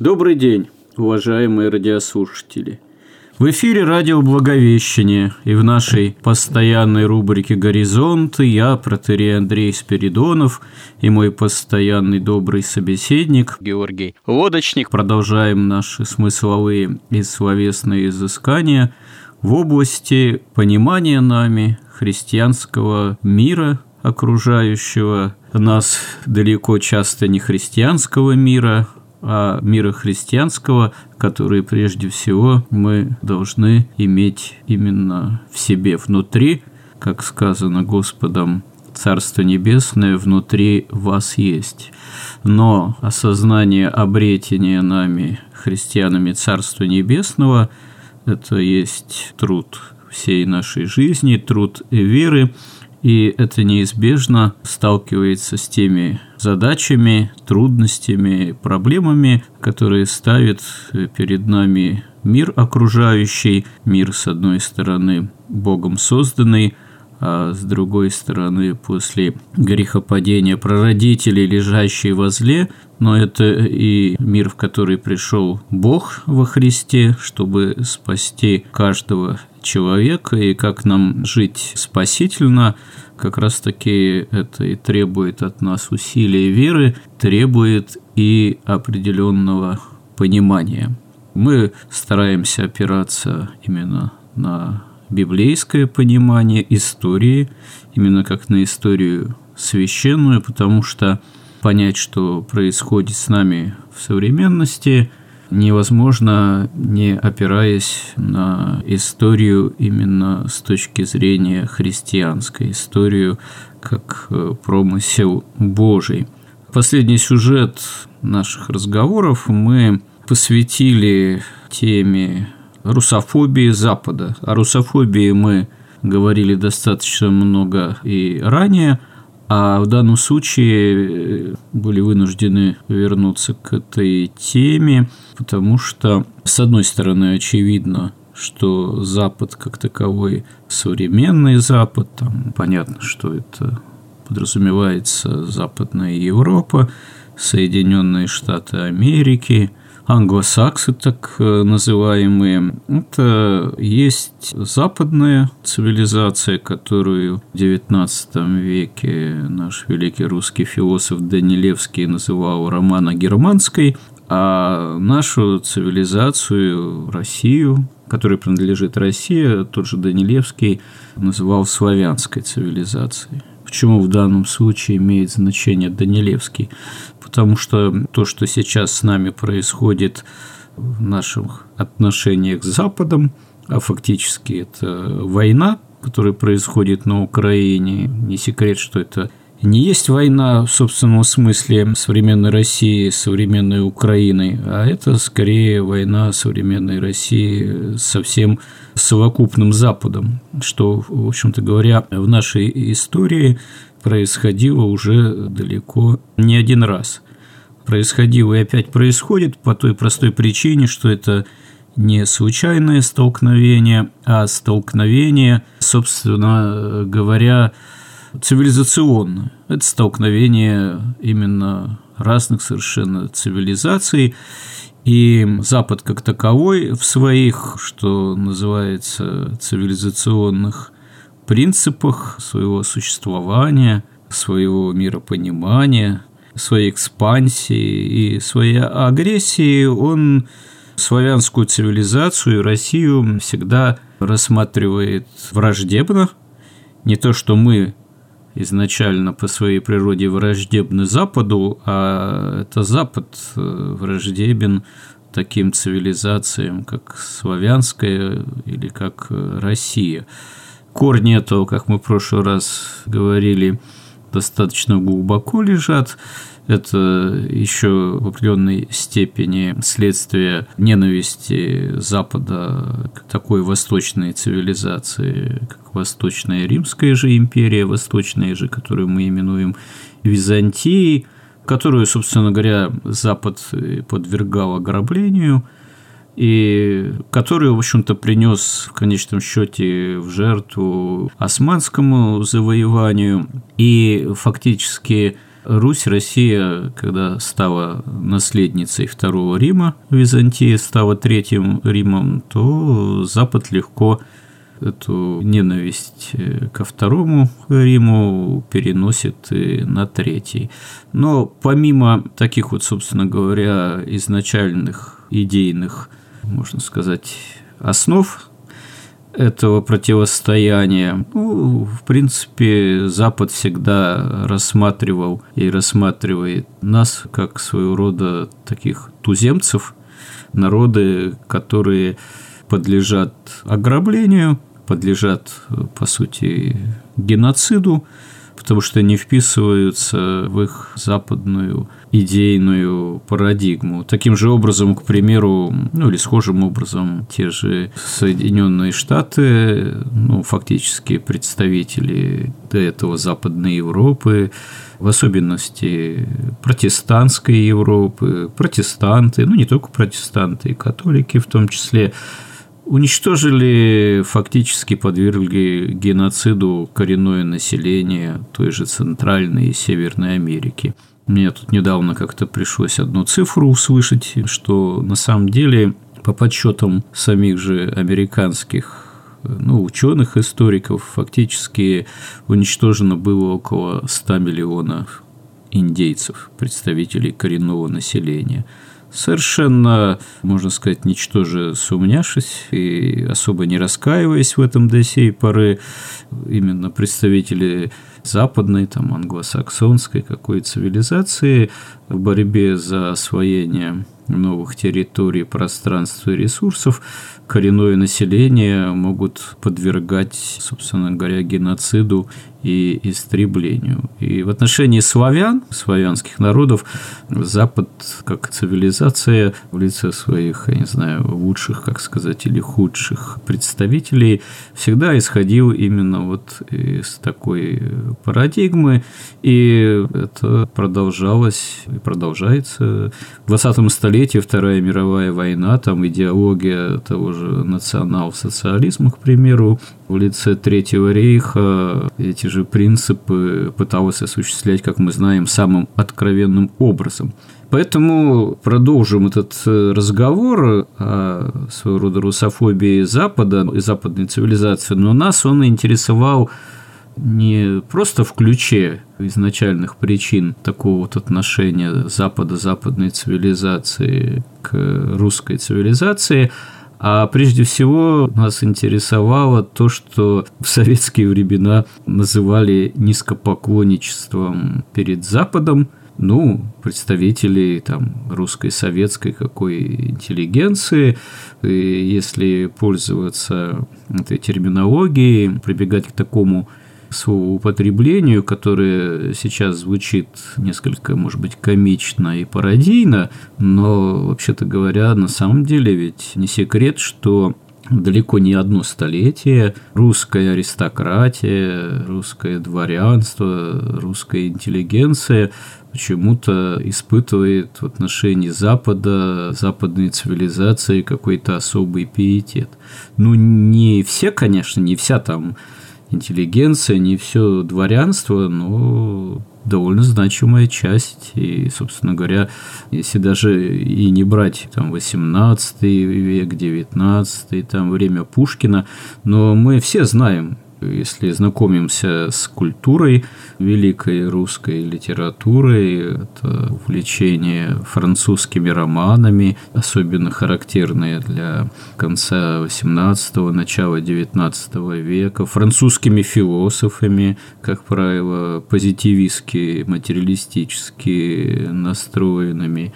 Добрый день, уважаемые радиослушатели! В эфире Радио Благовещение, и в нашей постоянной рубрике «Горизонты» я, протоиерей Андрей Спиридонов, и мой постоянный добрый собеседник Георгий Лодочник продолжаем наши смысловые и словесные изыскания в области понимания нами христианского мира, окружающего нас далеко часто не христианского мира, а мира христианского, который прежде всего мы должны иметь именно в себе внутри, как сказано Господом, Царство Небесное внутри вас есть. Но осознание обретения нами, христианами, Царства Небесного – это есть труд всей нашей жизни, труд веры, и это неизбежно сталкивается с теми задачами, трудностями, проблемами, которые ставит перед нами мир окружающий, мир, с одной стороны, Богом созданный, а с другой стороны, после грехопадения прародителей, лежащий во зле, но это и мир, в который пришел Бог во Христе, чтобы спасти каждого человека, и как нам жить спасительно, как раз-таки это и требует от нас усилий веры, требует и определенного понимания. Мы стараемся опираться именно на библейское понимание истории, именно как на историю священную, потому что понять, что происходит с нами в современности, невозможно, не опираясь на историю именно с точки зрения христианской, историю как промысел Божий. Последний сюжет наших разговоров мы посвятили теме русофобии Запада. О русофобии мы говорили достаточно много и ранее, а в данном случае были вынуждены вернуться к этой теме, потому что, с одной стороны, очевидно, что Запад как таковой, современный Запад, там понятно, что это подразумевается Западная Европа, Соединенные Штаты Америки, англосаксы, так называемые, это есть западная цивилизация, которую в XIX веке наш великий русский философ Данилевский называл романо-германской, а нашу цивилизацию, Россию, которой принадлежит Россия, тот же Данилевский называл славянской цивилизацией. Почему в данном случае имеет значение Данилевский? Потому что то, что сейчас с нами происходит в наших отношениях с Западом, а фактически это война, которая происходит на Украине, не секрет, что это не есть война в собственном смысле современной России с современной Украиной, а это скорее война современной России со всем совокупным Западом, что, в общем-то говоря, в нашей истории происходило уже далеко не один раз. Происходило и опять происходит по той простой причине, что это не случайное столкновение, а столкновение, собственно говоря, цивилизационное. Это столкновение именно разных совершенно цивилизаций, и Запад как таковой в своих, что называется, цивилизационных принципах своего существования, своего миропонимания, своей экспансии и своей агрессии, он славянскую цивилизацию, Россию всегда рассматривает враждебно. Не то, что мы изначально по своей природе враждебны Западу, а это Запад враждебен таким цивилизациям, как славянская или как Россия. Корни этого, как мы в прошлый раз говорили, достаточно глубоко лежат. Это еще в определенной степени следствие ненависти Запада к такой восточной цивилизации, как Восточная Римская же империя, Восточная же, которую мы именуем Византией, которую, собственно говоря, Запад подвергал ограблению и которую, в общем-то, принес в конечном счете в жертву османскому завоеванию. И фактически Русь, Россия, когда стала наследницей Второго Рима, Византия стала Третьим Римом, то Запад легко эту ненависть ко Второму Риму переносит и на Третий. Но помимо таких вот, собственно говоря, изначальных идейных, можно сказать, основ этого противостояния, в принципе, Запад всегда рассматривал и рассматривает нас как своего рода таких туземцев, народы, которые подлежат ограблению, подлежат, по сути, геноциду, потому что не вписываются в их западную идейную парадигму. Таким же образом, к примеру, или схожим образом, те же Соединенные Штаты, фактически представители до этого Западной Европы, в особенности протестантской Европы, протестанты, не только протестанты, и католики в том числе, уничтожили, фактически подвергли геноциду коренное население той же Центральной и Северной Америки. Мне тут недавно как-то пришлось одну цифру услышать, что на самом деле по подсчетам самих же американских ученых, историков, фактически уничтожено было около 100 миллионов индейцев, представителей коренного населения. Совершенно, можно сказать, ничтоже сумняшись и особо не раскаиваясь в этом до сей поры, именно представители западной, англосаксонской какой цивилизации в борьбе за освоение новых территорий, пространств и ресурсов коренное население могут подвергать, собственно говоря, геноциду и истреблению. И в отношении славян, славянских народов, Запад как цивилизация в лице своих, лучших, или худших представителей всегда исходил именно из такой парадигмы, и это продолжалось и продолжается. В 20-м столетии Вторая мировая война, идеология того же национал-социализма, к примеру, в лице Третьего рейха эти же принципы пыталась осуществлять, как мы знаем, самым откровенным образом. Поэтому продолжим этот разговор о своего рода русофобии Запада и западной цивилизации, но нас он интересовал не просто в ключе изначальных причин такого вот отношения Запада, западной цивилизации к русской цивилизации, а прежде всего нас интересовало то, что в советские времена называли низкопоклонничеством перед Западом, представителей русской, советской какой интеллигенции, и если пользоваться этой терминологией, прибегать к такому словоупотреблению, которое сейчас звучит несколько, может быть, комично и пародийно, но, вообще-то говоря, на самом деле ведь не секрет, что далеко не одно столетие русская аристократия, русское дворянство, русская интеллигенция почему-то испытывает в отношении Запада, западной цивилизации какой-то особый пиетет. Не все, конечно, не вся интеллигенция, не все дворянство, но довольно значимая часть. И, собственно говоря, если даже и не брать 18 век, 19, время Пушкина, но мы все знаем, если знакомимся с культурой великой русской литературы, это увлечение французскими романами, особенно характерные для конца XVIII, начала XIX века, французскими философами, как правило, позитивистски, материалистически настроенными.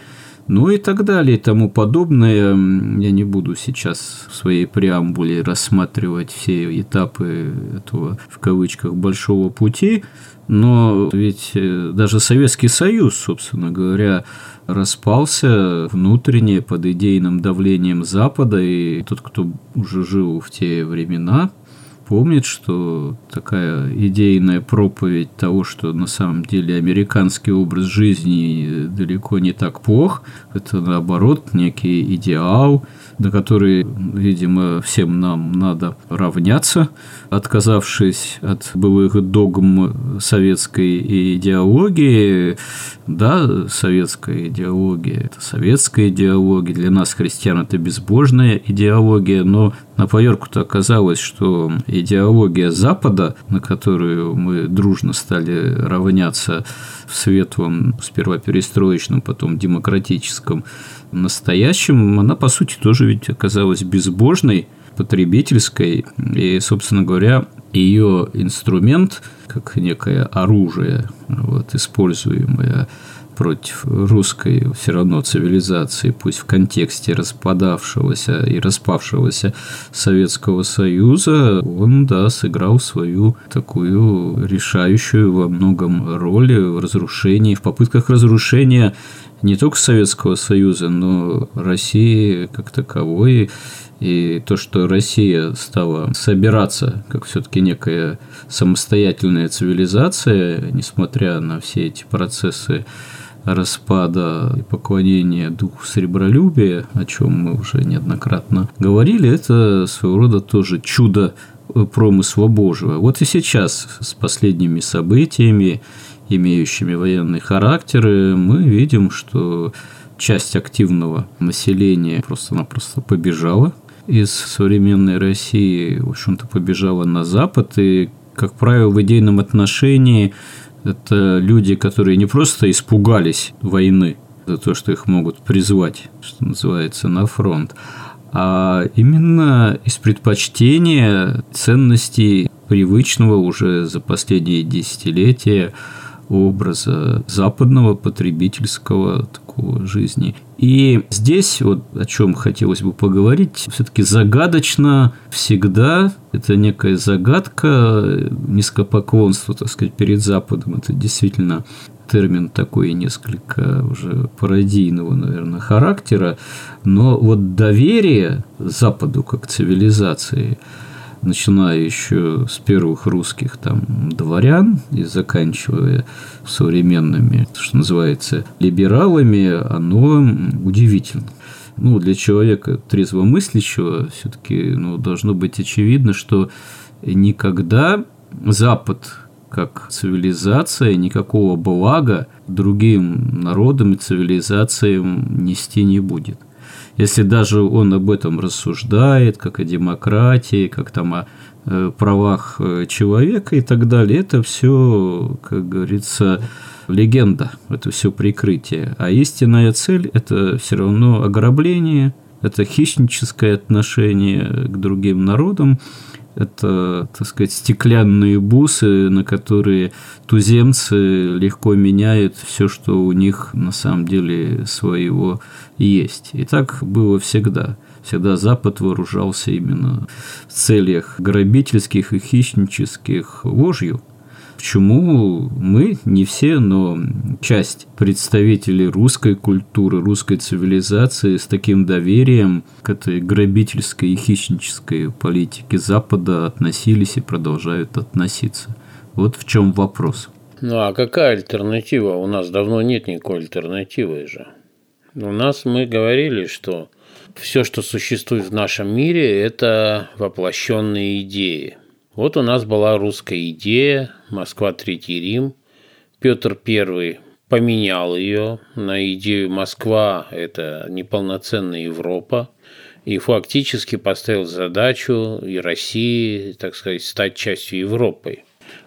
Ну и так далее, и тому подобное. Я не буду сейчас в своей преамбуле рассматривать все этапы этого, в кавычках, большого пути, но ведь даже Советский Союз, собственно говоря, распался внутренне под идейным давлением Запада, и тот, кто уже жил в те времена, помнит, что такая идейная проповедь того, что на самом деле американский образ жизни далеко не так плох, это наоборот некий идеал, на который, видимо, всем нам надо равняться, отказавшись от былых догм советской идеологии. Да, советская идеология – это советская идеология, для нас, христиан, это безбожная идеология, но на поверку-то оказалось, что идеология Запада, на которую мы дружно стали равняться в светлом, сперва перестроечном, потом демократическом настоящем, она, по сути, тоже ведь оказалась безбожной, потребительской, и, собственно говоря, ее инструмент, как некое оружие, вот, используемое против русской все равно цивилизации, пусть в контексте распадавшегося и распавшегося Советского Союза, он, да, сыграл свою такую решающую во многом роль в разрушении, в попытках разрушения не только Советского Союза, но России как таковой. И то, что Россия стала собираться как все-таки некая самостоятельная цивилизация, несмотря на все эти процессы распада и поклонения духу сребролюбия, о чем мы уже неоднократно говорили, это своего рода тоже чудо промысла Божьего. Вот и сейчас с последними событиями, имеющими военный характер, мы видим, что часть активного населения просто-напросто побежала из современной России, в общем-то, побежала на Запад, и, как правило, в идейном отношении это люди, которые не просто испугались войны за то, что их могут призвать, что называется, на фронт, а именно из предпочтения ценностей привычного уже за последние десятилетия образа западного потребительского такого жизни. И здесь, вот о чем хотелось бы поговорить, все-таки загадочно всегда, это некая загадка, низкопоклонство, так сказать, перед Западом, это действительно термин такой несколько уже пародийного, наверное, характера, но вот доверие Западу как цивилизации, начиная еще с первых русских там дворян и заканчивая современными, что называется, либералами, оно удивительно. Ну, для человека трезвомыслящего все-таки, ну, должно быть очевидно, что никогда Запад как цивилизация никакого блага другим народам и цивилизациям нести не будет. Если даже он об этом рассуждает, как о демократии, как там о правах человека и так далее, это все, как говорится, легенда, это все прикрытие. А истинная цель – это все равно ограбление, это хищническое отношение к другим народам, это, так сказать, стеклянные бусы, на которые туземцы легко меняют все, что у них на самом деле своего есть. И так было всегда. Всегда Запад вооружался именно в целях грабительских и хищнических ложью. Почему мы, не все, но часть представителей русской культуры, русской цивилизации с таким доверием к этой грабительской и хищнической политике Запада относились и продолжают относиться? Вот в чем вопрос. Ну а какая альтернатива? У нас давно нет никакой альтернативы же. У нас мы говорили, что все, что существует в нашем мире, это воплощенные идеи. Вот у нас была русская идея, Москва, Третий Рим. Петр Первый поменял ее на идею Москва – это неполноценная Европа, и фактически поставил задачу и России, так сказать, стать частью Европы.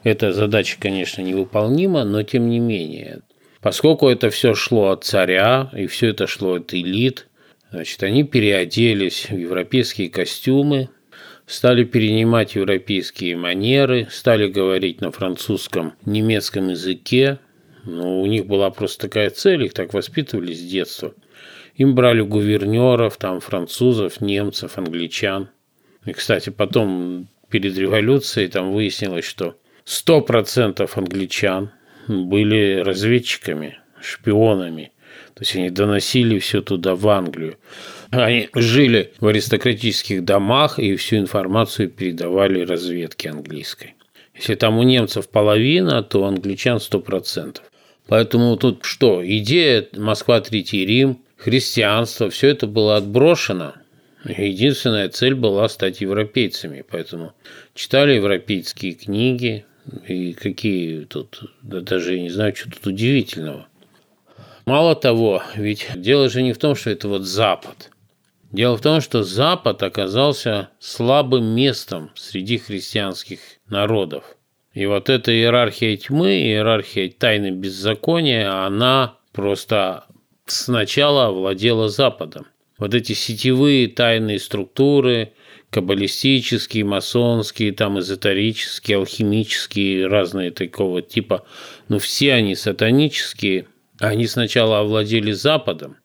Эта задача, конечно, невыполнима, но тем не менее. Поскольку это все шло от царя и все это шло от элит, значит, они переоделись в европейские костюмы, стали перенимать европейские манеры, стали говорить на французском, немецком языке. Ну, у них была просто такая цель, их так воспитывали с детства. Им брали гувернеров, там, французов, немцев, англичан. И, кстати, потом перед революцией там выяснилось, что 100% англичан были разведчиками, шпионами. То есть они доносили все туда, в Англию. Они жили в аристократических домах и всю информацию передавали разведке английской. Если там у немцев половина, то у англичан 100%. Поэтому тут что? Идея Москва, Третий Рим, христианство, все это было отброшено. Единственная цель была стать европейцами. Поэтому читали европейские книги. И какие тут, да даже я не знаю, что тут удивительного. Мало того, ведь дело же не в том, что это вот Запад. Дело в том, что Запад оказался слабым местом среди христианских народов. И вот эта иерархия тьмы, иерархия тайны беззакония, она просто сначала овладела Западом. Вот эти сетевые тайные структуры, каббалистические, масонские, там эзотерические, алхимические, разные такого типа, но все они сатанические, они сначала овладели Западом.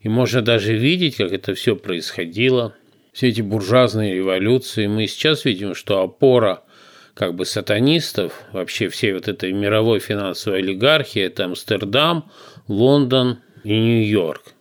И можно даже видеть, как это все происходило, все эти буржуазные революции. Мы сейчас видим, что опора как бы сатанистов, вообще всей вот этой мировой финансовой олигархии, это Амстердам, Лондон и Нью-Йорк.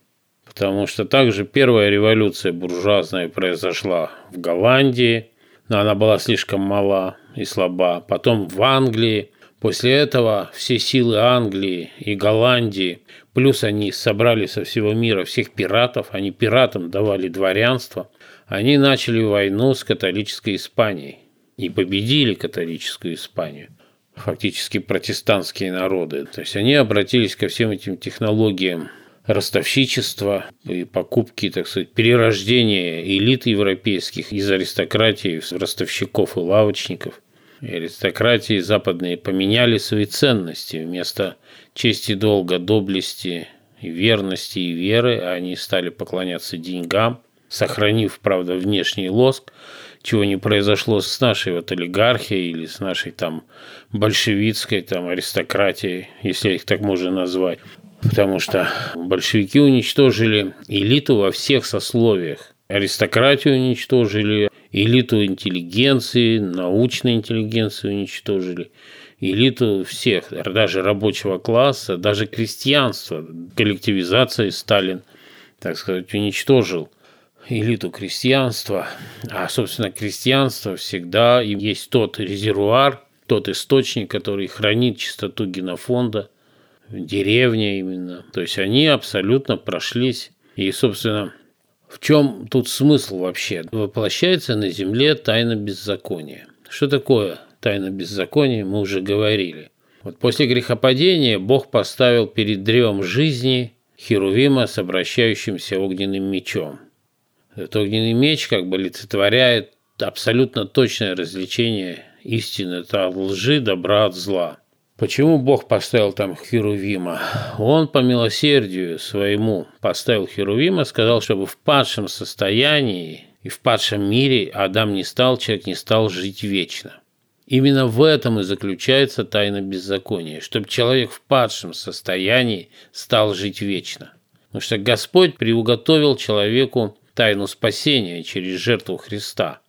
Потому что также первая революция буржуазная произошла в Голландии, но она была слишком мала и слаба. Потом в Англии. После этого все силы Англии и Голландии, плюс они собрали со всего мира всех пиратов, они пиратам давали дворянство, они начали войну с католической Испанией и победили католическую Испанию, фактически протестантские народы. То есть они обратились ко всем этим технологиям ростовщичества и покупки, так сказать, перерождения элит европейских из аристократии в ростовщиков и лавочников. И аристократии западные поменяли свои ценности. Вместо чести, долга, доблести, верности и веры они стали поклоняться деньгам, сохранив, правда, внешний лоск, чего не произошло с нашей вот олигархией или с нашей там большевистской там аристократией, если их так можно назвать. Потому что большевики уничтожили элиту во всех сословиях. Аристократию уничтожили, элиту интеллигенции, научной интеллигенции уничтожили, элиту всех, даже рабочего класса, даже крестьянства. Коллективизацией Сталин, так сказать, уничтожил элиту крестьянства. А, собственно, крестьянство всегда и есть тот резервуар, тот источник, который хранит чистоту генофонда, деревня именно. То есть они абсолютно прошлись. И, собственно, в чем тут смысл вообще? Воплощается на земле тайна беззакония. Что такое тайна беззакония, мы уже говорили. Вот после грехопадения Бог поставил перед древом жизни херувима с обращающимся огненным мечом. Этот огненный меч как бы олицетворяет абсолютно точное различение истины от лжи, добра от зла. Почему Бог поставил там херувима? Он по милосердию своему поставил херувима, сказал, чтобы в падшем состоянии и в падшем мире Адам не стал, человек не стал жить вечно. Именно в этом и заключается тайна беззакония, чтобы человек в падшем состоянии стал жить вечно. Потому что Господь приуготовил человеку тайну спасения через жертву Христа.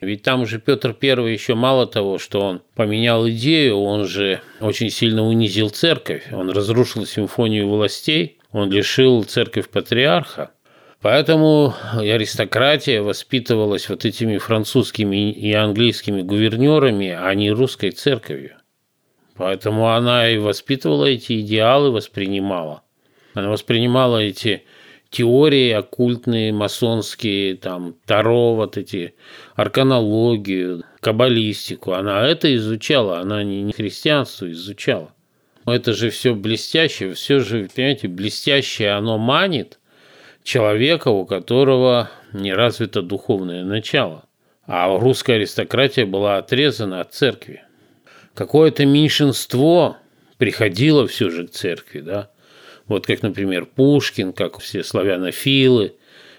Ведь там уже Петр Первый еще мало того, что он поменял идею, он же очень сильно унизил церковь, он разрушил симфонию властей, он лишил церковь патриарха. Поэтому аристократия воспитывалась вот этими французскими и английскими гувернерами, а не русской церковью. Поэтому она и воспитывала эти идеалы, воспринимала. Она воспринимала эти теории оккультные, масонские, там, таро, вот эти, арканологию, каббалистику. Она это изучала, она не христианство изучала. Это же все блестящее, все же, понимаете, блестящее оно манит человека, у которого не развито духовное начало. А русская аристократия была отрезана от церкви. Какое-то меньшинство приходило все же к церкви, да. Вот как, например, Пушкин, как все славянофилы,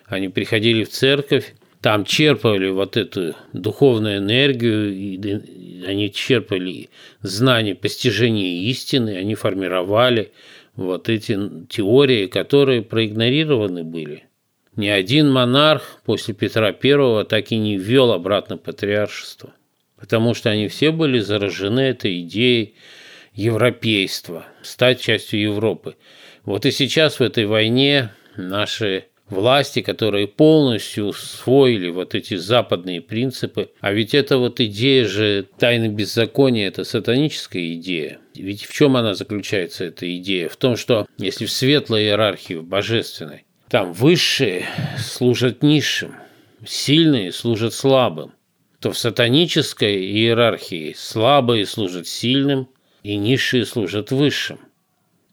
они приходили в церковь, там черпали вот эту духовную энергию, и они черпали знания постижения истины, они формировали вот эти теории, которые проигнорированы были. Ни один монарх после Петра Первого так и не ввел обратно патриаршество, потому что они все были заражены этой идеей европейства, стать частью Европы. Вот и сейчас в этой войне наши власти, которые полностью усвоили вот эти западные принципы, а ведь это вот идея же тайны беззакония, это сатаническая идея. Ведь в чем она заключается, эта идея? В том, что если в светлой иерархии, в божественной, там высшие служат низшим, сильные служат слабым, то в сатанической иерархии слабые служат сильным и низшие служат высшим.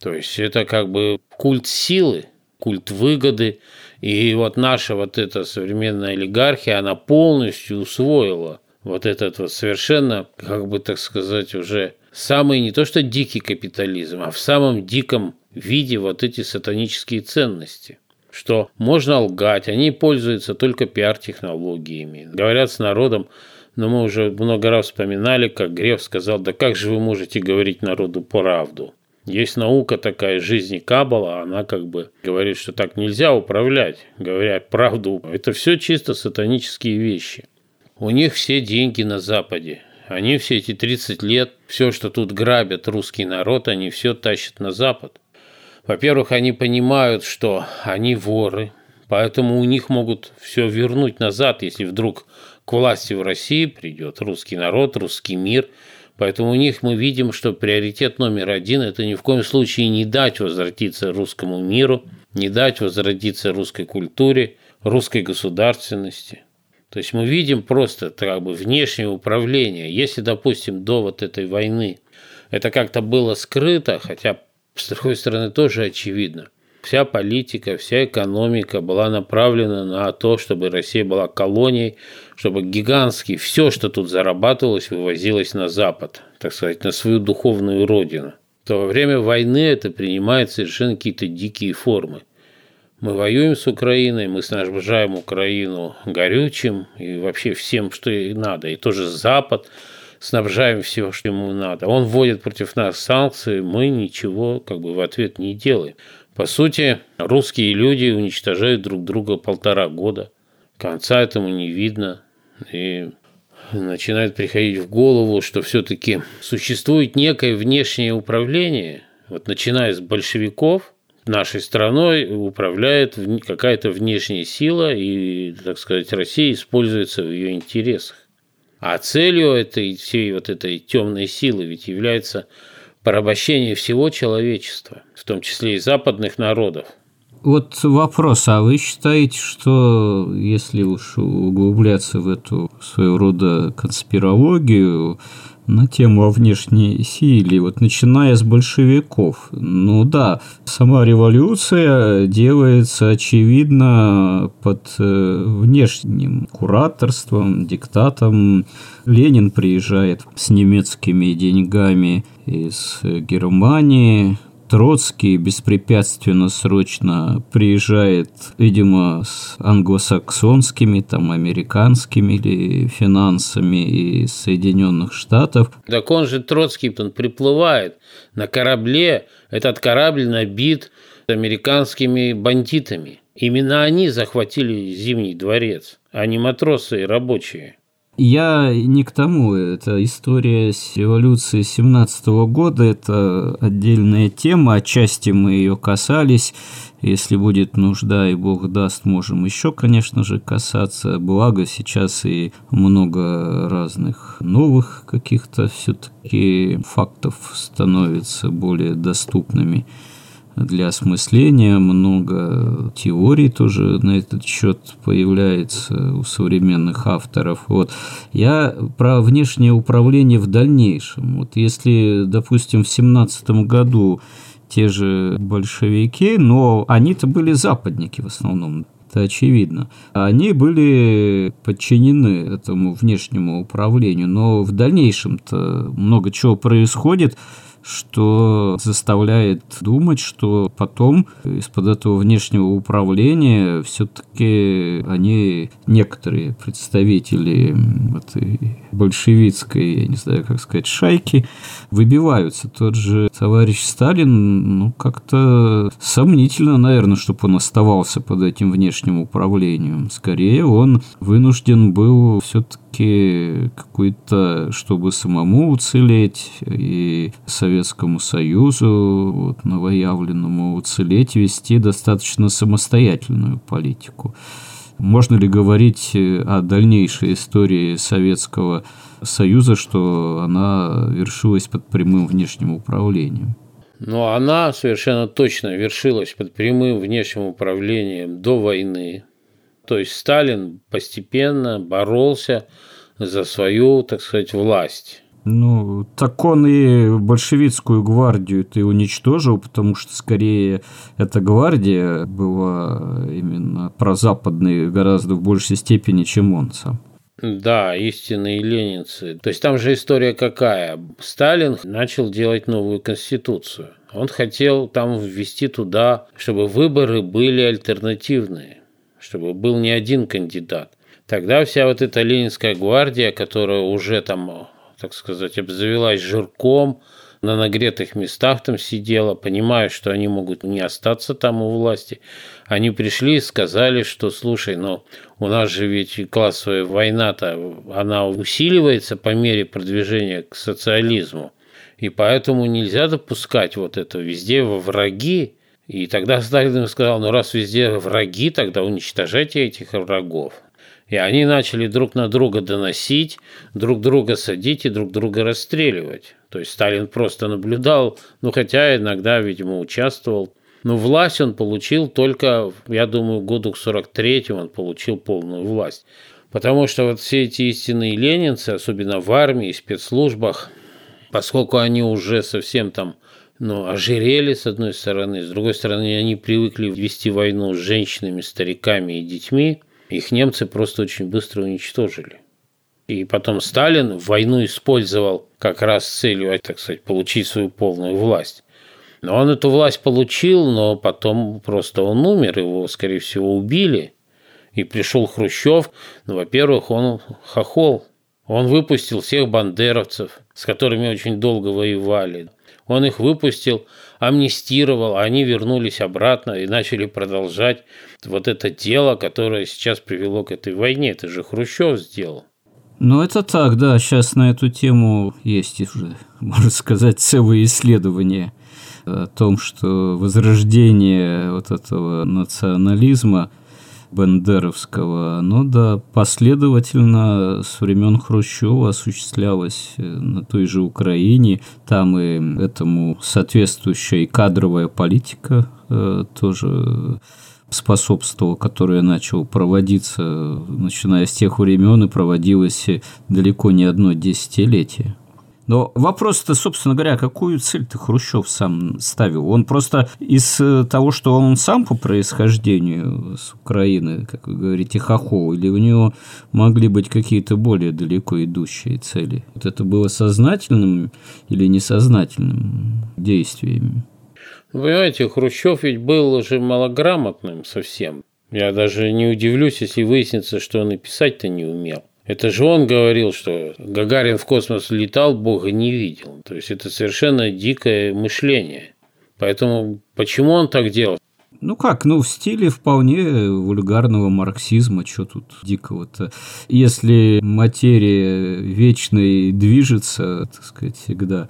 То есть это как бы культ силы, культ выгоды. И вот наша вот эта современная олигархия, она полностью усвоила вот этот вот совершенно, как бы так сказать, уже самый не то что дикий капитализм, а в самом диком виде вот эти сатанические ценности. Что можно лгать, они пользуются только пиар-технологиями. Говорят с народом, но мы уже много раз вспоминали, как Греф сказал: да как же вы можете говорить народу правду? Есть наука такая, жизнь и каббала, она как бы говорит, что так нельзя управлять, говоря правду. Это все чисто сатанические вещи. У них все деньги на Западе. Они все эти 30 лет, все, что тут грабят русский народ, они все тащат на Запад. Во-первых, они понимают, что они воры, поэтому у них могут все вернуть назад, если вдруг к власти в России придет русский народ, русский мир. Поэтому у них мы видим, что приоритет номер один – это ни в коем случае не дать возродиться русскому миру, не дать возродиться русской культуре, русской государственности. То есть мы видим просто как бы внешнее управление. Если, допустим, до вот этой войны это как-то было скрыто, хотя, с другой стороны, тоже очевидно. Вся политика, вся экономика была направлена на то, чтобы Россия была колонией, чтобы гигантски все, что тут зарабатывалось, вывозилось на Запад, так сказать, на свою духовную родину. То во время войны это принимает совершенно какие-то дикие формы. Мы воюем с Украиной, мы снабжаем Украину горючим и вообще всем, что ей надо, и тоже Запад. Снабжаем всего, что ему надо. Он вводит против нас санкции, мы ничего как бы в ответ не делаем. По сути, русские люди уничтожают друг друга 1,5 года. Конца этому не видно. И начинает приходить в голову, что все-таки существует некое внешнее управление. Вот начиная с большевиков, нашей страной управляет какая-то внешняя сила, и, так сказать, Россия используется в ее интересах. А целью этой всей вот этой темной силы ведь является порабощение всего человечества, в том числе и западных народов. Вот вопрос, а вы считаете, что если уж углубляться в эту своего рода конспирологию на тему о внешней силе, вот начиная с большевиков, ну да, сама революция делается, очевидно, под внешним кураторством, диктатом. Ленин приезжает с немецкими деньгами из Германии, Троцкий беспрепятственно срочно приезжает, видимо, с англосаксонскими, там, американскими или финансами из Соединенных Штатов. Так он же, Троцкий, он приплывает на корабле, этот корабль набит американскими бандитами. Именно они захватили Зимний дворец, а не матросы и рабочие. Я не к тому, это история революции 17-го года, это отдельная тема, отчасти мы ее касались, если будет нужда и Бог даст, можем еще, конечно же, касаться, благо сейчас и много разных новых каких-то все-таки фактов становится более доступными для осмысления, много теорий тоже на этот счет появляется у современных авторов. Вот. Я про внешнее управление в дальнейшем. Вот если, допустим, в 1917 году те же большевики, но они-то были западники в основном, это очевидно, они были подчинены этому внешнему управлению, но в дальнейшем-то много чего происходит, что заставляет думать, что потом из-под этого внешнего управления все-таки они, некоторые представители этой большевистской, я не знаю, как сказать, шайки, выбиваются. Тот же товарищ Сталин, ну, как-то сомнительно, наверное, чтобы он оставался под этим внешним управлением. Скорее, он вынужден был все-таки какой-то, чтобы самому уцелеть и Советскому Союзу, вот, новоявленному, уцелеть, вести достаточно самостоятельную политику. Можно ли говорить о дальнейшей истории Советского Союза, что она вершилась под прямым внешним управлением? Но она совершенно точно вершилась под прямым внешним управлением до войны. То есть Сталин постепенно боролся за свою, так сказать, власть. Ну, так он и большевистскую гвардию-то и уничтожил, потому что, скорее, эта гвардия была именно прозападной гораздо в большей степени, чем он сам. Да, истинные ленинцы. То есть там же история какая? Сталин начал делать новую конституцию. Он хотел там ввести туда, чтобы выборы были альтернативные, чтобы был не один кандидат. Тогда вся вот эта ленинская гвардия, которая уже там, так сказать, обзавелась жирком, на нагретых местах там сидела, понимая, что они могут не остаться там у власти. Они пришли и сказали, что, слушай, но у нас же ведь классовая война-то, она усиливается по мере продвижения к социализму, и поэтому нельзя допускать вот это везде во враги. И тогда Сталин сказал, ну раз везде враги, тогда уничтожайте этих врагов. И они начали друг на друга доносить, друг друга садить и друг друга расстреливать. То есть Сталин просто наблюдал, ну хотя иногда, видимо, участвовал. Но власть он получил только, я думаю, году к 43-му он получил полную власть. Потому что вот все эти истинные ленинцы, особенно в армии и спецслужбах, поскольку они уже совсем там, ну, ожирели с одной стороны, с другой стороны они привыкли вести войну с женщинами, стариками и детьми, их немцы просто очень быстро уничтожили. И потом Сталин войну использовал как раз с целью, так сказать, получить свою полную власть. Но он эту власть получил, но потом просто он умер, его, скорее всего, убили. И пришел Хрущев, ну, во-первых, он хохол. Он выпустил всех бандеровцев, с которыми очень долго воевали. Он их выпустил, амнистировал, а они вернулись обратно и начали продолжать вот это дело, которое сейчас привело к этой войне. Это же Хрущев сделал. Ну, это так, да. Сейчас на эту тему есть уже, можно сказать, целые исследования о том, что возрождение вот этого национализма бандеровского, оно, да, последовательно с времен Хрущева осуществлялось на той же Украине. Там и этому соответствующая и кадровая политика тоже способствовала, которая начала проводиться, начиная с тех времен, и проводилась далеко не одно десятилетие. Но вопрос-то, собственно говоря, какую цель-то Хрущев сам ставил? Он просто из того, что он сам по происхождению с Украины, как вы говорите, хохол, или у него могли быть какие-то более далеко идущие цели? Вот это было сознательным или несознательным действием? Понимаете, Хрущев ведь был уже малограмотным совсем. Я даже не удивлюсь, если выяснится, что он и писать-то не умел. Это же он говорил, что Гагарин в космос летал, Бога не видел. То есть это совершенно дикое мышление. Поэтому почему он так делал? Ну как, ну в стиле вполне вульгарного марксизма, что тут дикого-то. Если материя вечной движется, так сказать, всегда,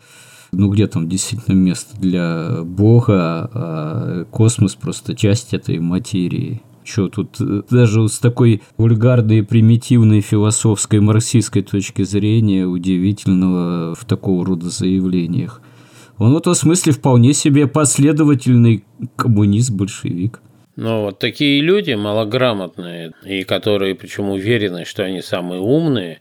ну где там действительно место для Бога, а космос просто часть этой материи. Что тут даже с такой вульгарной, примитивной, философской, марксистской точки зрения удивительного в такого рода заявлениях? Он в этом смысле вполне себе последовательный коммунист-большевик. Но вот такие люди малограмотные, и которые причем уверены, что они самые умные.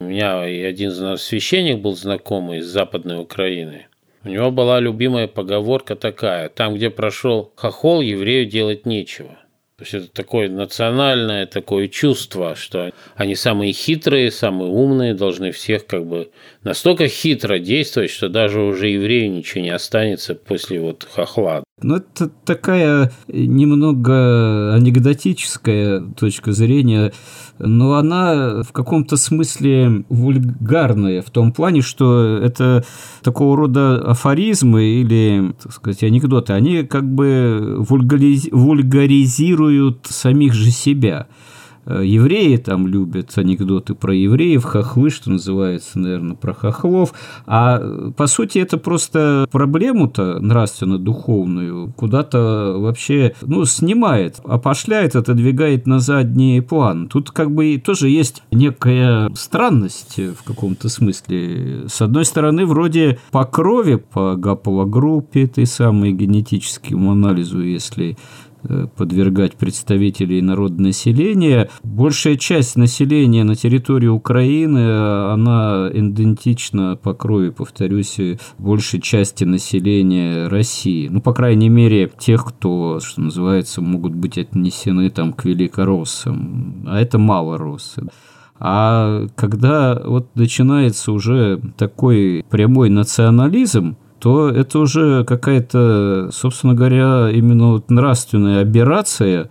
У меня один из нас священник был знакомый из Западной Украины. У него была любимая поговорка такая: «Там, где прошел хохол, еврею делать нечего». То есть это такое национальное такое чувство, что они самые хитрые, самые умные, должны всех как бы настолько хитро действовать, что даже уже еврею ничего не останется после вот хохлада. Ну, это такая немного анекдотическая точка зрения, но она в каком-то смысле вульгарная в том плане, что это такого рода афоризмы или, так сказать, анекдоты, они как бы вульгаризируют самих же себя. Евреи там любят анекдоты про евреев, хохлы, что называется, наверное, про хохлов. А по сути это просто проблему-то нравственно-духовную куда-то вообще, ну, снимает, опошляет, отодвигает на задний план. Тут как бы тоже есть некая странность в каком-то смысле. С одной стороны, вроде по крови, по гаплогруппе, этой самой генетическому анализу, если подвергать представителей народонаселения. Большая часть населения на территории Украины, она идентична по крови, повторюсь, большей части населения России. Ну, по крайней мере, тех, кто, что называется, могут быть отнесены там к великороссам, а это малороссы. А когда вот начинается уже такой прямой национализм, то это уже какая-то, собственно говоря, именно вот нравственная аберрация,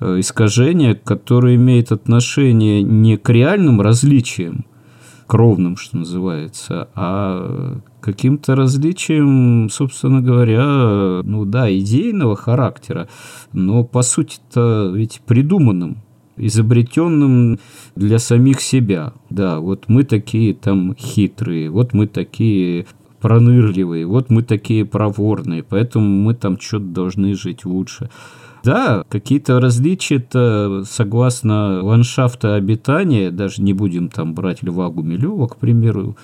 искажение, которое имеет отношение не к реальным различиям, кровным, что называется, а каким-то различием, собственно говоря, ну да, идейного характера, но по сути-то ведь придуманным, изобретенным для самих себя. Да, вот мы такие там хитрые, вот мы такие пронырливые, вот мы такие проворные, поэтому мы там что-то должны жить лучше. Да, какие-то различия-то, согласно ландшафта обитания, даже не будем там брать Льва Гумилева, к примеру,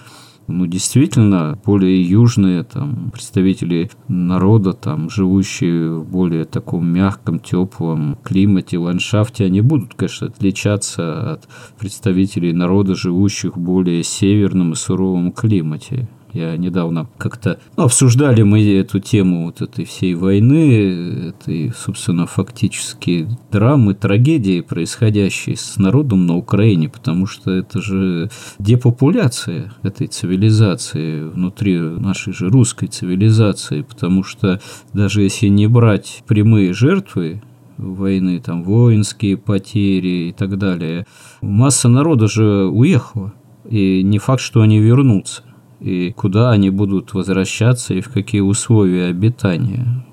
ну, действительно, более южные там представители народа, там, живущие в более таком мягком, теплом климате, ландшафте, они будут, конечно, отличаться от представителей народа, живущих в более северном и суровом климате. Я недавно как-то обсуждали мы эту тему вот этой всей войны, этой, собственно, фактически драмы, трагедии, происходящей с народом на Украине, потому что это же депопуляция этой цивилизации внутри нашей же русской цивилизации, потому что даже если не брать прямые жертвы войны, там, воинские потери и так далее, масса народа же уехала, и не факт, что они вернутся. И куда они будут возвращаться, и в какие условия обитания.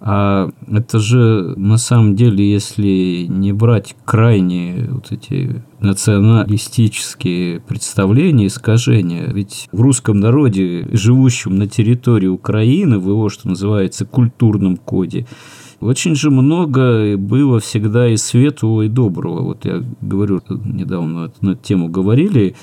А это же, на самом деле, если не брать крайние вот эти националистические представления, искажения, ведь в русском народе, живущем на территории Украины, в его, что называется, культурном коде, очень же много было всегда и светлого, и доброго. Вот я говорю, недавно на эту тему говорили,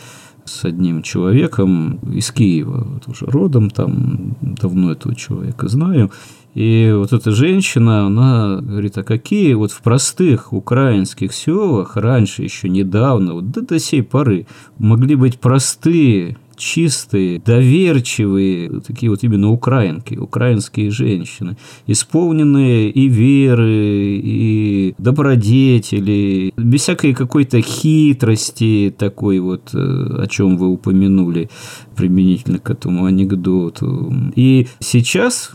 с одним человеком из Киева, вот уже родом, там давно этого человека знаю. И вот эта женщина, она говорит, а какие вот в простых украинских селах раньше, еще недавно, вот до сей поры, могли быть простые, чистые, доверчивые, такие вот именно украинки, украинские женщины, исполненные и веры, и добродетели, без всякой какой-то хитрости такой вот, о чем вы упомянули, применительно к этому анекдоту. И сейчас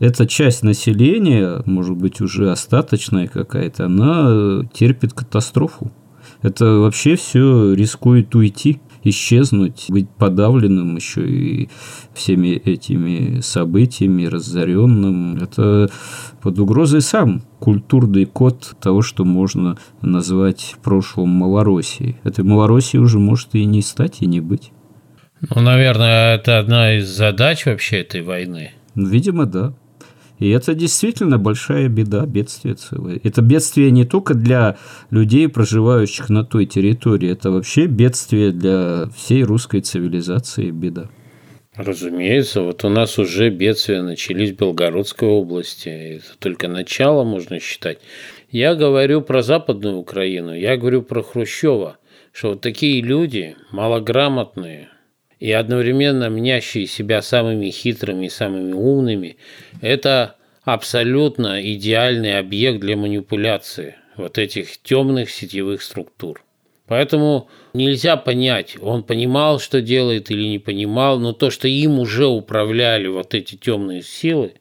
эта часть населения, может быть, уже остаточная какая-то, она терпит катастрофу. Это вообще все рискует уйти, исчезнуть, быть подавленным еще и всеми этими событиями, разоренным. Это под угрозой сам культурный код того, что можно назвать прошлым Малороссией. Этой Малороссии уже может и не стать, и не быть. Ну, наверное, это одна из задач вообще этой войны. Видимо, да. И это действительно большая беда, бедствие целое. Это бедствие не только для людей, проживающих на той территории, это вообще бедствие для всей русской цивилизации, беда. Разумеется, вот у нас уже бедствия начались в Белгородской области, это только начало можно считать. Я говорю про Западную Украину, я говорю про Хрущева, что вот такие люди малограмотные, и одновременно мнящие себя самыми хитрыми и самыми умными, это абсолютно идеальный объект для манипуляции. вот этих темных сетевых структур. Поэтому нельзя понять, он понимал, что делает или не понимал, но то, что им уже управляли вот эти темные силы,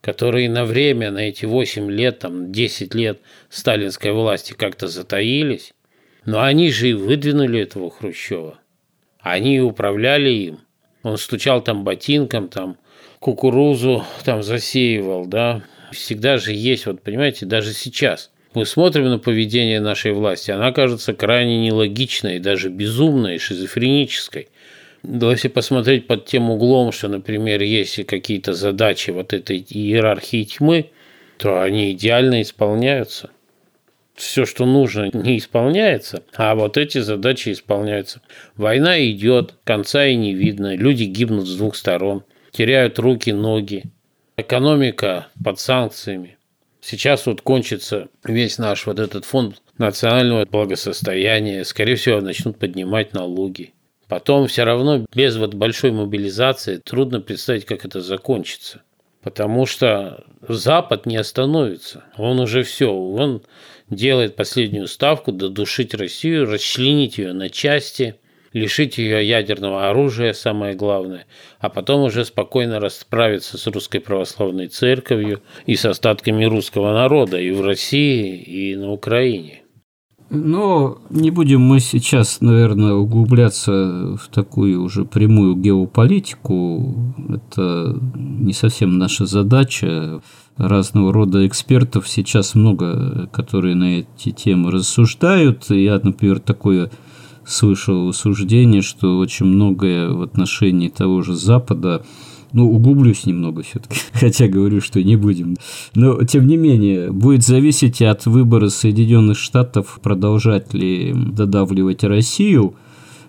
которые на время, на эти 8 лет, там, 10 лет сталинской власти как-то затаились, но они же и выдвинули этого Хрущева. Они и управляли им. Он стучал там ботинком, там, кукурузу там засеивал, да. Всегда же есть, вот понимаете, даже сейчас мы смотрим на поведение нашей власти, она кажется крайне нелогичной, даже безумной, шизофренической. Но если посмотреть под тем углом, что, например, есть какие-то задачи вот этой иерархии тьмы, то они идеально исполняются. Все, что нужно, не исполняется, а вот эти задачи исполняются. Война идет, конца и не видно, люди гибнут с двух сторон, теряют руки, ноги, экономика под санкциями. Сейчас вот кончится весь наш вот этот фонд национального благосостояния, скорее всего, начнут поднимать налоги. Потом все равно без вот большой мобилизации трудно представить, как это закончится. Потому что Запад не остановится. Он уже все, он делает последнюю ставку додушить Россию, расчленить ее на части, лишить ее ядерного оружия, самое главное, а потом уже спокойно расправиться с Русской Православной Церковью и с остатками русского народа и в России, и на Украине. Но не будем мы сейчас, наверное, углубляться в такую уже прямую геополитику. Это не совсем наша задача. Разного рода экспертов сейчас много, которые на эти темы рассуждают. Я, например, такое слышал суждение, что очень многое в отношении того же Запада, ну, углублюсь немного все-таки, хотя говорю, что не будем. Но, тем не менее, будет зависеть от выбора Соединенных Штатов, продолжать ли додавливать Россию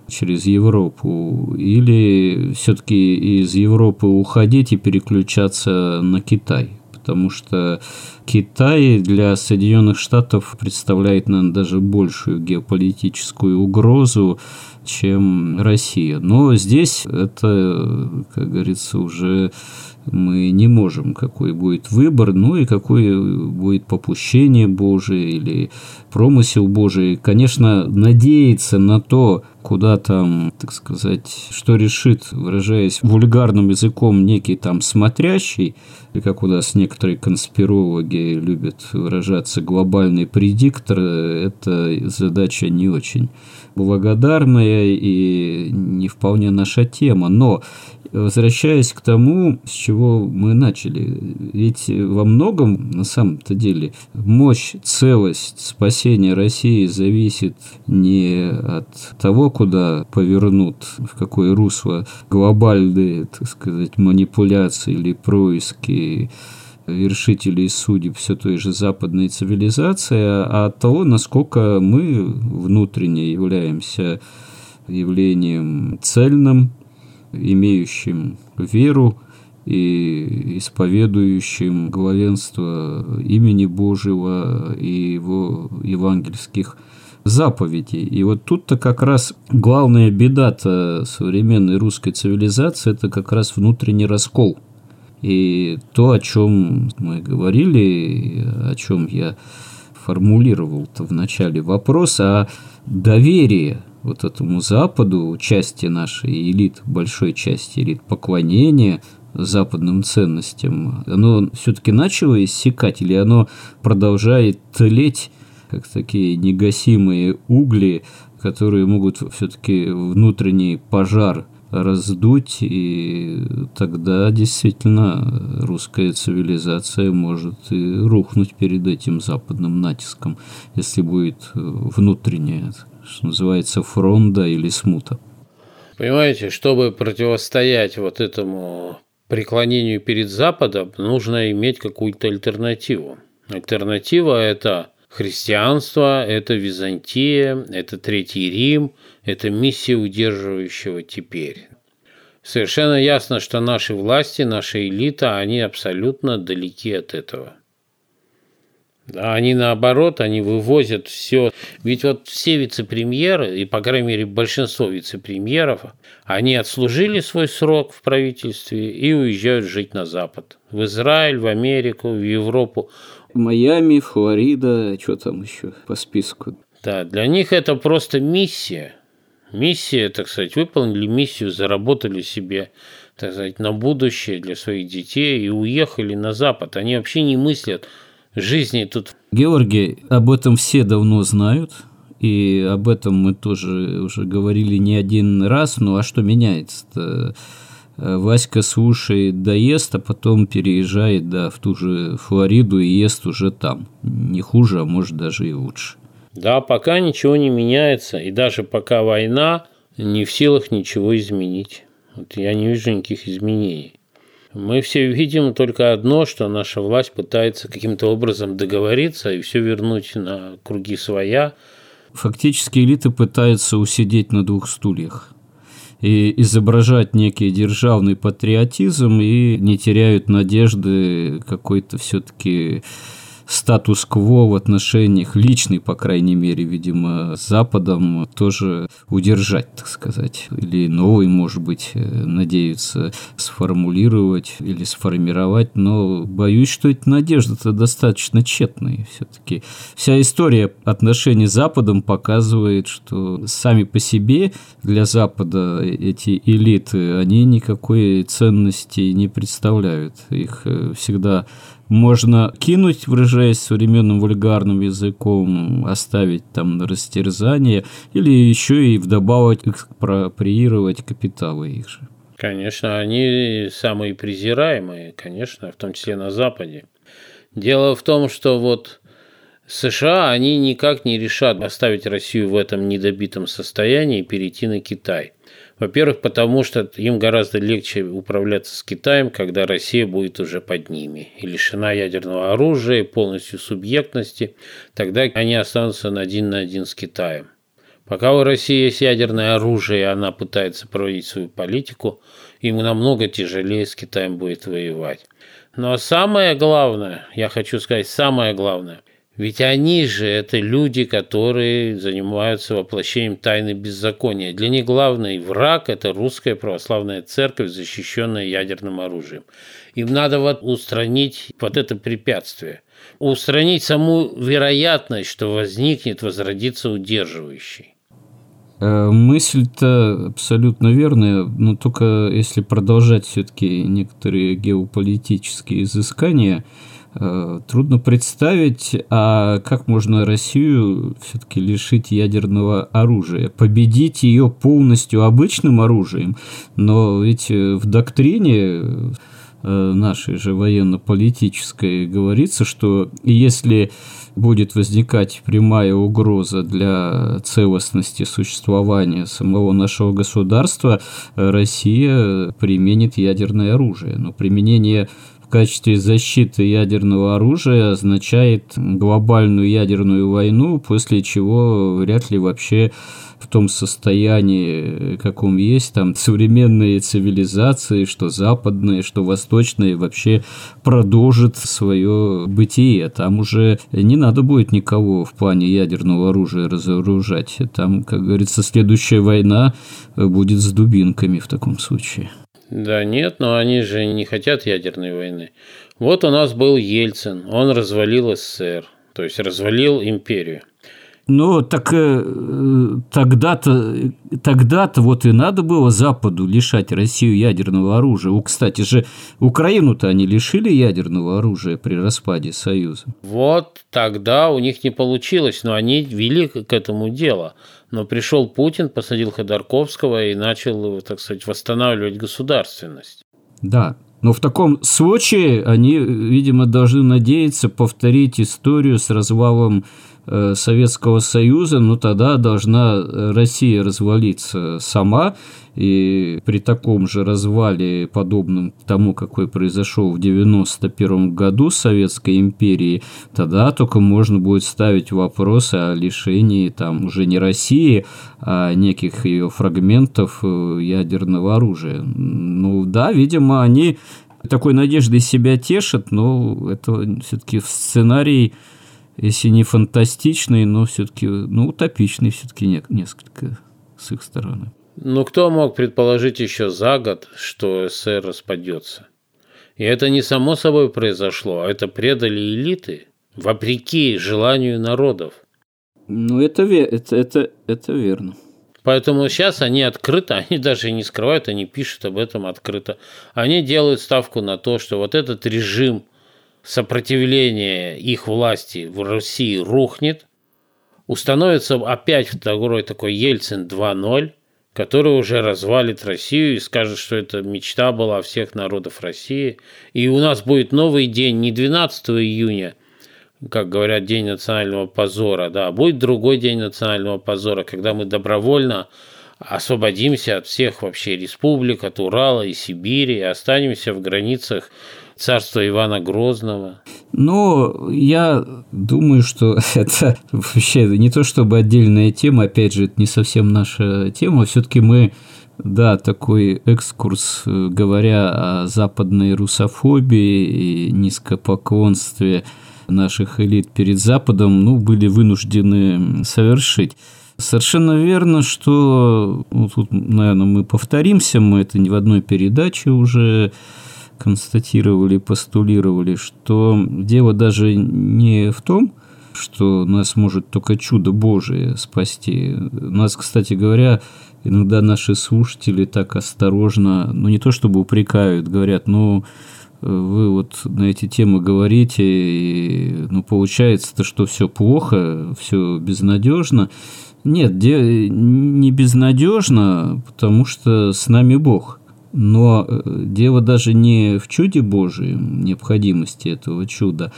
через Европу, или все-таки из Европы уходить и переключаться на Китай. Потому что Китай для Соединенных Штатов представляет, наверное, даже большую геополитическую угрозу, чем Россия. Но здесь это, как говорится, уже мы не можем, какой будет выбор, ну и какое будет попущение Божие или промысел Божий. Конечно, надеяться на то, куда там, так сказать, что решит, выражаясь вульгарным языком, некий там смотрящий, или как у нас некоторые конспирологи любят выражаться, глобальный предиктор, это задача не очень благодарная и не вполне наша тема. Но возвращаясь к тому, с чего мы начали, ведь во многом, на самом-то деле, мощь, целость спасения России зависит не от того, куда повернут, в какое русло глобальные, так сказать, манипуляции или происки вершителей судеб все той же западной цивилизации, а от того, насколько мы внутренне являемся явлением цельным, имеющим веру и исповедующим главенство имени Божьего и его евангельских заповедей. И вот тут-то как раз главная беда-то современной русской цивилизации – это как раз внутренний раскол. И то, о чем мы говорили, о чем я формулировал-то в начале вопроса, о доверии вот этому Западу, части нашей элит, большой части элит, поклонение западным ценностям, оно все-таки начало иссякать или оно продолжает тлеть, как такие негасимые угли, которые могут все-таки внутренний пожар раздуть, и тогда действительно русская цивилизация может и рухнуть перед этим западным натиском, если будет внутренняя, что называется, фронда или смута. Понимаете, чтобы противостоять вот этому преклонению перед Западом, нужно иметь какую-то альтернативу. Альтернатива – это христианство, это Византия, это Третий Рим, это миссия удерживающего теперь. Совершенно ясно, что наши власти, наша элита, они абсолютно далеки от этого. Они наоборот, они вывозят все. Ведь вот все вице-премьеры, и, по крайней мере, большинство вице-премьеров, они отслужили свой срок в правительстве и уезжают жить на Запад. В Израиль, в Америку, в Европу. Майами, Флорида, что там еще по списку. Да, для них это просто миссия. Миссия, так сказать, выполнили миссию, заработали себе, так сказать, на будущее для своих детей и уехали на Запад. Они вообще не мыслят жизни тут. Георгий, об этом все давно знают, и об этом мы тоже уже говорили не один раз. Ну, а что меняется-то? Васька слушает, доест, а потом переезжает, да, в ту же Флориду и ест уже там. Не хуже, а может даже и лучше. Да, пока ничего не меняется, и даже пока война, не в силах ничего изменить. Вот я не вижу никаких изменений. Мы все видим только одно, что наша власть пытается каким-то образом договориться и все вернуть на круги своя. Фактически элита пытается усидеть на двух стульях и изображать некий державный патриотизм, и не теряют надежды какой-то все-таки статус-кво в отношениях личный, по крайней мере, видимо, с Западом тоже удержать, так сказать. Или новый, может быть, надеются сформулировать или сформировать. Но боюсь, что эта надежда-то достаточно тщетная все-таки. Вся история отношений с Западом показывает, что сами по себе для Запада эти элиты, они никакой ценности не представляют. Их всегда... можно кинуть, выражаясь современным вульгарным языком, оставить там на растерзание, или еще и вдобавок экспроприировать капиталы их же. Конечно, они самые презираемые, конечно, в том числе на Западе. Дело в том, что вот США, они никак не решат оставить Россию в этом недобитом состоянии и перейти на Китай. Во-первых, потому что им гораздо легче управляться с Китаем, когда Россия будет уже под ними. И лишена ядерного оружия, полностью субъектности. Тогда они останутся один на один с Китаем. Пока у России есть ядерное оружие, и она пытается проводить свою политику, им намного тяжелее с Китаем будет воевать. Но самое главное, я хочу сказать, самое главное, ведь они же это люди, которые занимаются воплощением тайны беззакония. Для них главный враг – это русская православная церковь, защищенная ядерным оружием. Им надо вот устранить вот это препятствие, устранить саму вероятность, что возникнет, возродится удерживающий. Мысль-то абсолютно верная, но только если продолжать все-таки некоторые геополитические изыскания – трудно представить, а как можно Россию все-таки лишить ядерного оружия, победить ее полностью обычным оружием, но ведь в доктрине нашей же военно-политической говорится, что если будет возникать прямая угроза для целостности существования самого нашего государства, Россия применит ядерное оружие. Но применение в качестве защиты ядерного оружия означает глобальную ядерную войну, после чего вряд ли вообще в том состоянии, каком есть, там современные цивилизации, что западные, что восточные, вообще продолжат свое бытие. Там уже не надо будет никого в плане ядерного оружия разоружать. Там, как говорится, следующая война будет с дубинками в таком случае. Да нет, но они же не хотят ядерной войны. Вот у нас был Ельцин, он развалил СССР, то есть развалил империю. Ну, так тогда-то вот и надо было Западу лишать Россию ядерного оружия. Кстати же, Украину-то они лишили ядерного оружия при распаде Союза. Вот тогда у них не получилось, но они вели к этому дело. Но пришел Путин, посадил Ходорковского и начал, так сказать, восстанавливать государственность. Да. Но в таком случае они, видимо, должны надеяться повторить историю с развалом Советского Союза, но тогда должна Россия развалиться сама, и при таком же развале, подобном тому, какой произошел в 1991 году с Советской империей, тогда только можно будет ставить вопрос о лишении там уже не России, а неких ее фрагментов ядерного оружия. Ну да, видимо, они такой надеждой себя тешат, но это все-таки сценарий, если не фантастичный, но все-таки, ну, утопичный все-таки несколько с их стороны. Ну, кто мог предположить еще за год, что СССР распадется? И это не само собой произошло, а это предали элиты, вопреки желанию народов. Ну, это верно. Поэтому сейчас они открыто, они даже не скрывают, они пишут об этом открыто. Они делают ставку на то, что вот этот режим сопротивления их власти в России рухнет, установится опять второй такой Ельцин 2.0, который уже развалит Россию и скажет, что это мечта была всех народов России. И у нас будет новый день, не 12 июня, как говорят, день национального позора, да, будет другой день национального позора, когда мы добровольно освободимся от всех вообще республик, от Урала и Сибири, и останемся в границах царства Ивана Грозного. Ну, я думаю, что это вообще не то чтобы отдельная тема, опять же, это не совсем наша тема, все-таки мы... Да, такой экскурс, говоря о западной русофобии и низкопоклонстве наших элит перед Западом, ну, были вынуждены совершить. Совершенно верно, что, ну, тут, наверное, мы повторимся, мы это не в одной передаче уже констатировали, постулировали, что дело даже не в том, что нас может только чудо Божие спасти. Нас, кстати говоря, иногда наши слушатели так осторожно, ну, не то чтобы упрекают, говорят, ну, вы вот на эти темы говорите, и, ну, получается-то, что все плохо, все безнадежно. Нет, не безнадежно, потому что с нами Бог. Но дело даже не в чуде Божьем, необходимости этого чуда,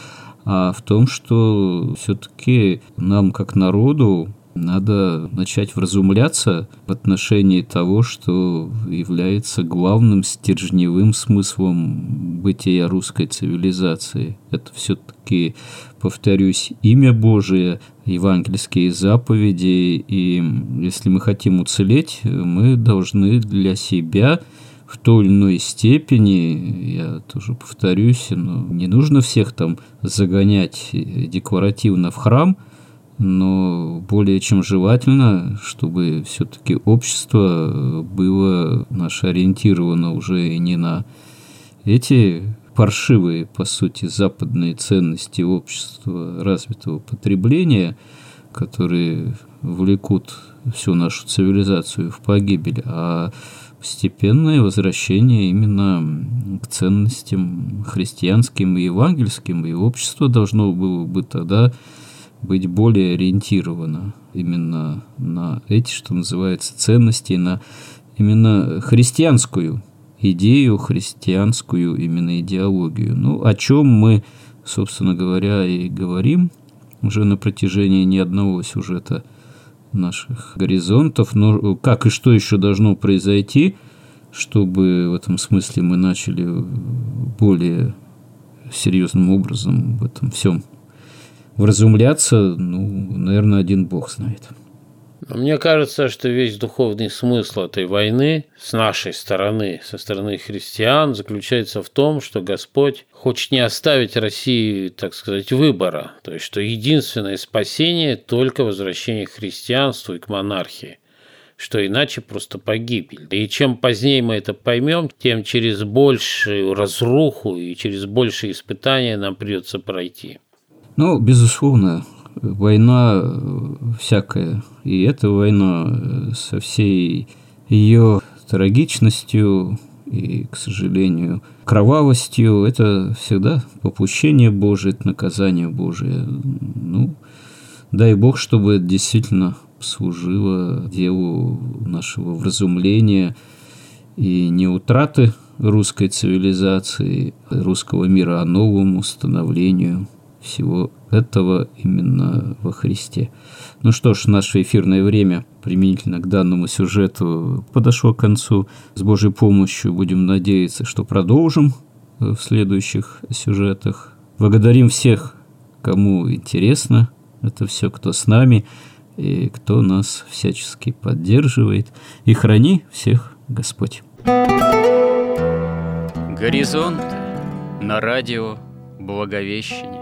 а в том, что все-таки нам, как народу, надо начать вразумляться в отношении того, что является главным стержневым смыслом бытия русской цивилизации. Это все-таки, повторюсь, имя Божие, евангельские заповеди, и если мы хотим уцелеть, мы должны для себя... в той или иной степени, я тоже повторюсь, но не нужно всех там загонять декларативно в храм, но более чем желательно, чтобы все-таки общество было наше ориентировано уже не на эти паршивые, по сути, западные ценности общества развитого потребления, которые влекут всю нашу цивилизацию в погибель, а постепенное возвращение именно к ценностям христианским и евангельским, и общество должно было бы тогда быть более ориентировано именно на эти, что называется, ценности, на именно христианскую идею, христианскую именно идеологию. Ну, о чем мы, собственно говоря, и говорим уже на протяжении не одного сюжета наших горизонтов, но как и что еще должно произойти, чтобы в этом смысле мы начали более серьезным образом в этом всем вразумляться, ну, наверное, один Бог знает. Мне кажется, что весь духовный смысл этой войны с нашей стороны, со стороны христиан, заключается в том, что Господь хочет не оставить России, так сказать, выбора. То есть, что единственное спасение – только возвращение к христианству и к монархии, что иначе просто погибель. И чем позднее мы это поймем, тем через большую разруху и через большие испытания нам придется пройти. Ну, безусловно. Война всякая, и эта война со всей ее трагичностью и, к сожалению, кровавостью, это всегда попущение Божие, это наказание Божие. Ну, дай Бог, чтобы это действительно служило делу нашего вразумления и не утраты русской цивилизации, русского мира, а новому становлению всего этого именно во Христе. Ну что ж, наше эфирное время применительно к данному сюжету подошло к концу. С Божьей помощью будем надеяться, что продолжим в следующих сюжетах. Благодарим всех, кому интересно это все, кто с нами и кто нас всячески поддерживает. И храни всех Господь. Горизонт на радио Благовещение.